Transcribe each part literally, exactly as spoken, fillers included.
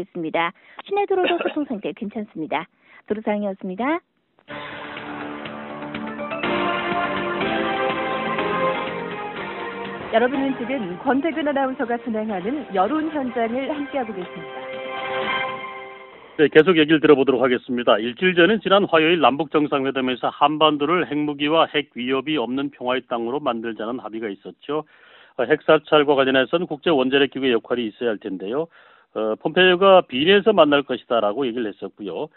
있습니다. 시내 도로도 소통 상태 괜찮습니다. 도로상황이었습니다. 여러분은 지금 권태근 아나운서가 진행하는 여론 현장을 함께하고 계십니다. 네, 계속 얘기를 들어보도록 하겠습니다. 일주일 전인 지난 화요일 남북정상회담에서 한반도를 핵무기와 핵 위협이 없는 평화의 땅으로 만들자는 합의가 있었죠. 핵사찰과 관련해서는 국제원자력기구의 역할이 있어야 할 텐데요. 어, 폼페이오가 빈에서 만날 것이다라고 얘기를 했었고요.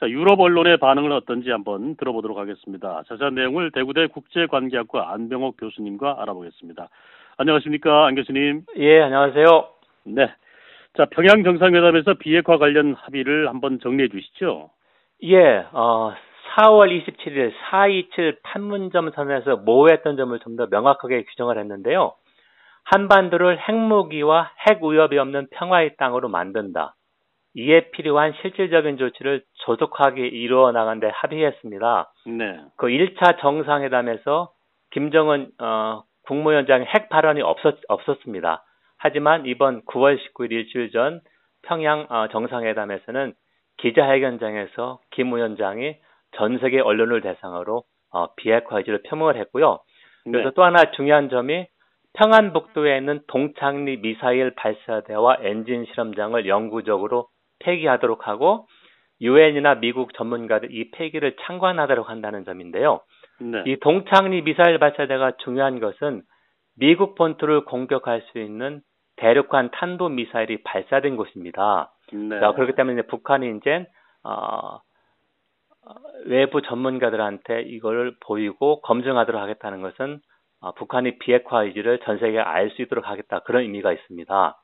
자, 유럽 언론의 반응은 어떤지 한번 들어보도록 하겠습니다. 자세한 내용을 대구대 국제관계학과 안병옥 교수님과 알아보겠습니다. 안녕하십니까, 안 교수님? 예, 안녕하세요. 네. 자, 평양 정상회담에서 비핵화 관련 합의를 한번 정리해 주시죠. 예, 어, 사월 이십칠일 사이칠 판문점 선에서 모호했던 점을 좀 더 명확하게 규정을 했는데요. 한반도를 핵무기와 핵 위협이 없는 평화의 땅으로 만든다. 이에 필요한 실질적인 조치를 조속하게 이루어 나가는 데 합의했습니다. 네. 그 일 차 정상회담에서 김정은 어, 국무위원장의 핵 발언이 없었, 없었습니다. 하지만 이번 구월 십구일 일주일 전 평양 어, 정상회담에서는 기자회견장에서 김 위원장이 전 세계 언론을 대상으로 어, 비핵화 의지를 표명을 했고요. 그래서 네. 또 하나 중요한 점이 평안북도에 있는 동창리 미사일 발사대와 엔진 실험장을 영구적으로 폐기하도록 하고 유엔이나 미국 전문가들 이 폐기를 참관하도록 한다는 점인데요. 네. 이 동창리 미사일 발사대가 중요한 것은 미국 본토를 공격할 수 있는 대륙간 탄도 미사일이 발사된 곳입니다. 네. 자, 그렇기 때문에 이제 북한이 이제 어, 외부 전문가들한테 이걸 보이고 검증하도록 하겠다는 것은 어, 북한이 비핵화 의지를 전 세계에 알 수 있도록 하겠다, 그런 의미가 있습니다.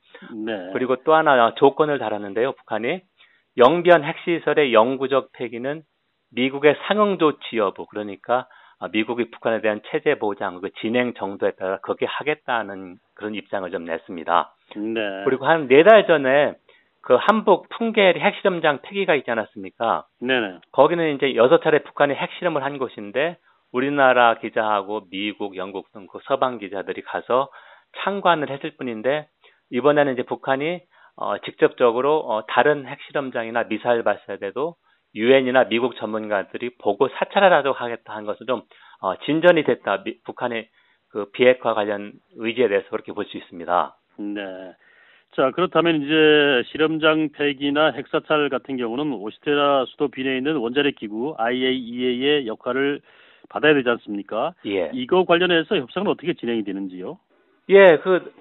네. 그리고 또 하나 조건을 달았는데요. 북한이 영변 핵시설의 영구적 폐기는 미국의 상응 조치 여부, 그러니까 미국이 북한에 대한 체제 보장, 그 진행 정도에 따라 거기에 하겠다는 그런 입장을 좀 냈습니다. 네. 그리고 한 네 달 전에 그 한북 풍계리 핵실험장 폐기가 있지 않았습니까? 네네. 거기는 이제 여섯 차례 북한이 핵실험을 한 곳인데 우리나라 기자하고 미국, 영국 등 그 서방 기자들이 가서 참관을 했을 뿐인데 이번에는 이제 북한이 어, 직접적으로 어, 다른 핵실험장이나 미사일 발사대도 유엔이나 미국 전문가들이 보고 사찰하라고 하겠다 한 것은 좀 어, 진전이 됐다. 미, 북한의 그 비핵화 관련 의지에 대해서 그렇게 볼 수 있습니다. 네. 자, 그렇다면 이제 실험장 폐기나 핵사찰 같은 경우는 오스트리아 수도 빈에 있는 원자력기구 아이에이이에이의 역할을 받아야 되지 않습니까? 예. 이거 관련해서 협상은 어떻게 진행이 되는지요? 예, 그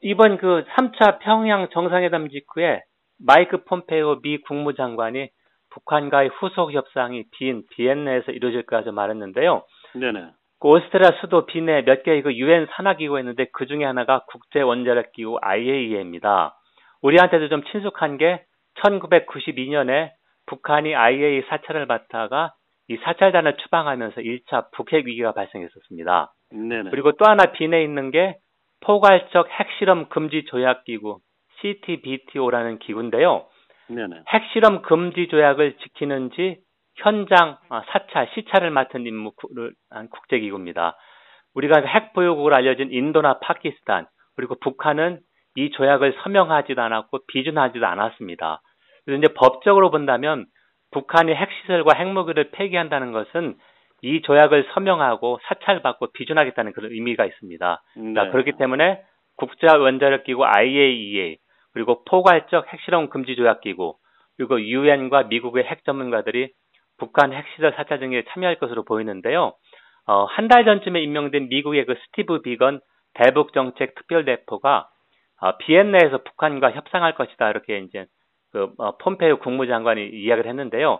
이번 그 삼 차 평양 정상회담 직후에 마이크 폼페이오 미 국무장관이 북한과의 후속 협상이 빈 비엔나에서 이루어질 거라고 말했는데요. 네네. 그 오스트리아 수도 빈에 몇 개의 그 유엔 산하기구가 있는데 그 중에 하나가 국제원자력기구 아이에이이에이입니다. 우리한테도 좀 친숙한 게 천구백구십이년에 북한이 아이에이이에이 사찰을 받다가 이 사찰단을 추방하면서 일 차 북핵 위기가 발생했었습니다. 네네. 그리고 또 하나 빈에 있는 게 포괄적 핵실험 금지 조약기구 씨티비티오라는 기구인데요. 네네. 핵실험 금지 조약을 지키는지 현장 사찰, 시찰을 맡은 임무를 한 국제기구입니다. 우리가 핵보유국으로 알려진 인도나 파키스탄, 그리고 북한은 이 조약을 서명하지도 않았고 비준하지도 않았습니다. 그래서 이제 법적으로 본다면 북한이 핵시설과 핵무기를 폐기한다는 것은 이 조약을 서명하고 사찰받고 비준하겠다는 그런 의미가 있습니다. 네. 자, 그렇기 때문에 국제원자력기구 아이에이이에이, 그리고 포괄적 핵실험 금지 조약기구, 그리고 유엔과 미국의 핵 전문가들이 북한 핵시설 사찰 등에 참여할 것으로 보이는데요. 어, 한 달 전쯤에 임명된 미국의 그 스티브 비건 대북정책 특별대표가 어, 비엔나에서 북한과 협상할 것이다, 이렇게 이제 그 어, 폼페이오 국무장관이 이야기를 했는데요.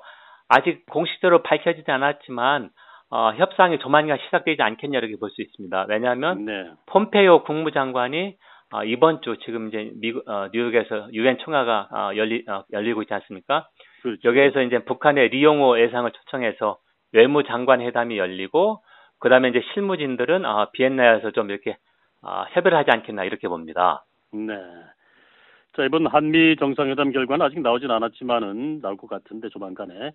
아직 공식적으로 밝혀지지 않았지만 어, 협상이 조만간 시작되지 않겠냐, 이렇게 볼 수 있습니다. 왜냐하면 네. 폼페이오 국무장관이 어, 이번 주 지금 이제 미국 어, 뉴욕에서 유엔 총회가 어, 열리 어, 열리고 있지 않습니까? 그렇죠. 여기에서 이제 북한의 리용호 예상을 초청해서 외무장관 회담이 열리고 그다음에 이제 실무진들은 어, 비엔나에서 좀 이렇게 어, 협의를 하지 않겠나, 이렇게 봅니다. 네. 자, 이번 한미 정상회담 결과는 아직 나오진 않았지만은 나올 것 같은데 조만간에.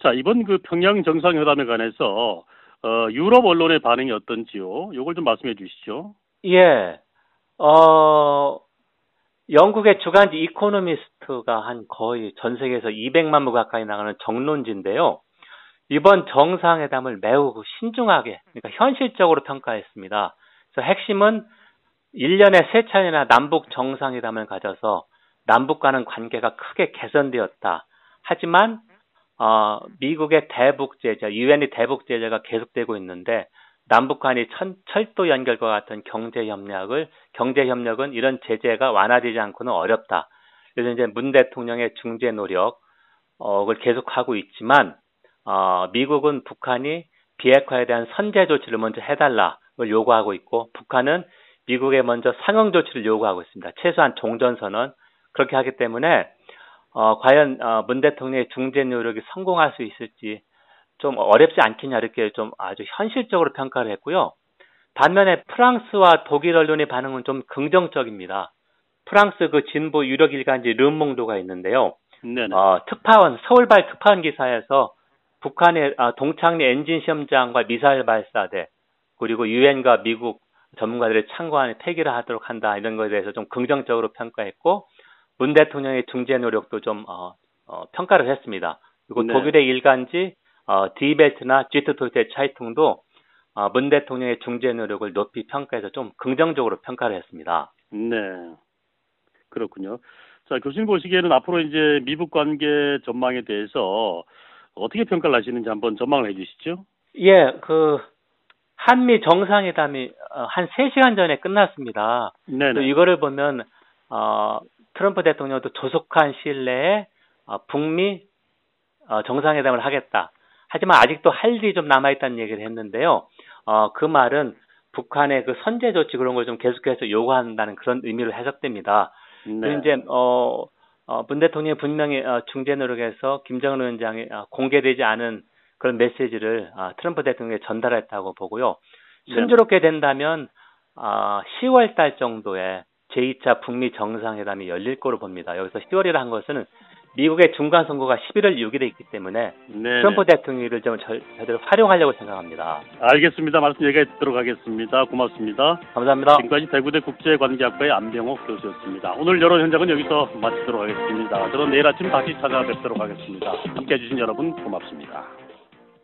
자, 이번 그 평양 정상회담에 관해서 어, 유럽 언론의 반응이 어떤지요? 요걸 좀 말씀해 주시죠. 예. 어, 영국의 주간지 이코노미스트가 한 거의 전 세계에서 이백만 부 가까이 나가는 정론지인데요. 이번 정상회담을 매우 신중하게, 그러니까 현실적으로 평가했습니다. 그래서 핵심은 일 년에 세 차례나 남북 정상회담을 가져서 남북 간의 관계가 크게 개선되었다. 하지만 어, 미국의 대북 제재, 유엔의 대북 제재가 계속되고 있는데 남북 간의 천, 철도 연결과 같은 경제 협력을 경제 협력은 이런 제재가 완화되지 않고는 어렵다. 그래서 이제 문 대통령의 중재 노력을 계속하고 있지만 어, 미국은 북한이 비핵화에 대한 선제 조치를 먼저 해달라를 요구하고 있고 북한은 미국에 먼저 상응 조치를 요구하고 있습니다. 최소한 종전선언 그렇게 하기 때문에 어, 과연 어, 문 대통령의 중재 노력이 성공할 수 있을지 좀 어렵지 않겠냐 이렇게 좀 아주 현실적으로 평가를 했고요. 반면에 프랑스와 독일 언론의 반응은 좀 긍정적입니다. 프랑스 그 진보 유력 일간지 르몽도가 있는데요. 네네. 어, 특파원 서울발 특파원 기사에서 북한의 아, 동창리 엔진 시험장과 미사일 발사대 그리고 유엔과 미국 전문가들의 참관에 폐기를 하도록 한다 이런 것에 대해서 좀 긍정적으로 평가했고 문 대통령의 중재 노력도 좀 어, 어, 평가를 했습니다. 그리고 네. 독일의 일간지 어, 디베트나 지트토이트의 차이통도 어, 문 대통령의 중재 노력을 높이 평가해서 좀 긍정적으로 평가를 했습니다. 네, 그렇군요. 자, 교수님 보시기에는 앞으로 이제 미북 관계 전망에 대해서 어떻게 평가를 하시는지 한번 전망을 해주시죠. 예, 그 한미 정상회담이 한 세 시간 전에 끝났습니다. 네. 이거를 보면 어, 트럼프 대통령도 조속한 시일 내에 어, 북미 어, 정상회담을 하겠다. 하지만 아직도 할 일이 좀 남아있다는 얘기를 했는데요. 어, 그 말은 북한의 그 선제 조치 그런 걸 좀 계속해서 요구한다는 그런 의미로 해석됩니다. 네. 이제 어, 어, 문 대통령이 분명히 어, 중재 노력에서 김정은 위원장이 어, 공개되지 않은 그런 메시지를 어, 트럼프 대통령에 전달했다고 보고요. 순조롭게 된다면 어, 시월 달 정도에 제이 차 북미 정상회담이 열릴 거로 봅니다. 여기서 시월이라 한 것은 미국의 중간 선거가 십일월 육일에 있기 때문에 네네. 트럼프 대통령을 좀 제대로 활용하려고 생각합니다. 알겠습니다. 말씀 여기까지 듣도록 하겠습니다. 고맙습니다. 감사합니다. 지금까지 대구대 국제관계학과의 안병옥 교수였습니다. 오늘 여론 현장은 여기서 마치도록 하겠습니다. 저는 내일 아침 다시 찾아뵙도록 하겠습니다. 함께해 주신 여러분 고맙습니다.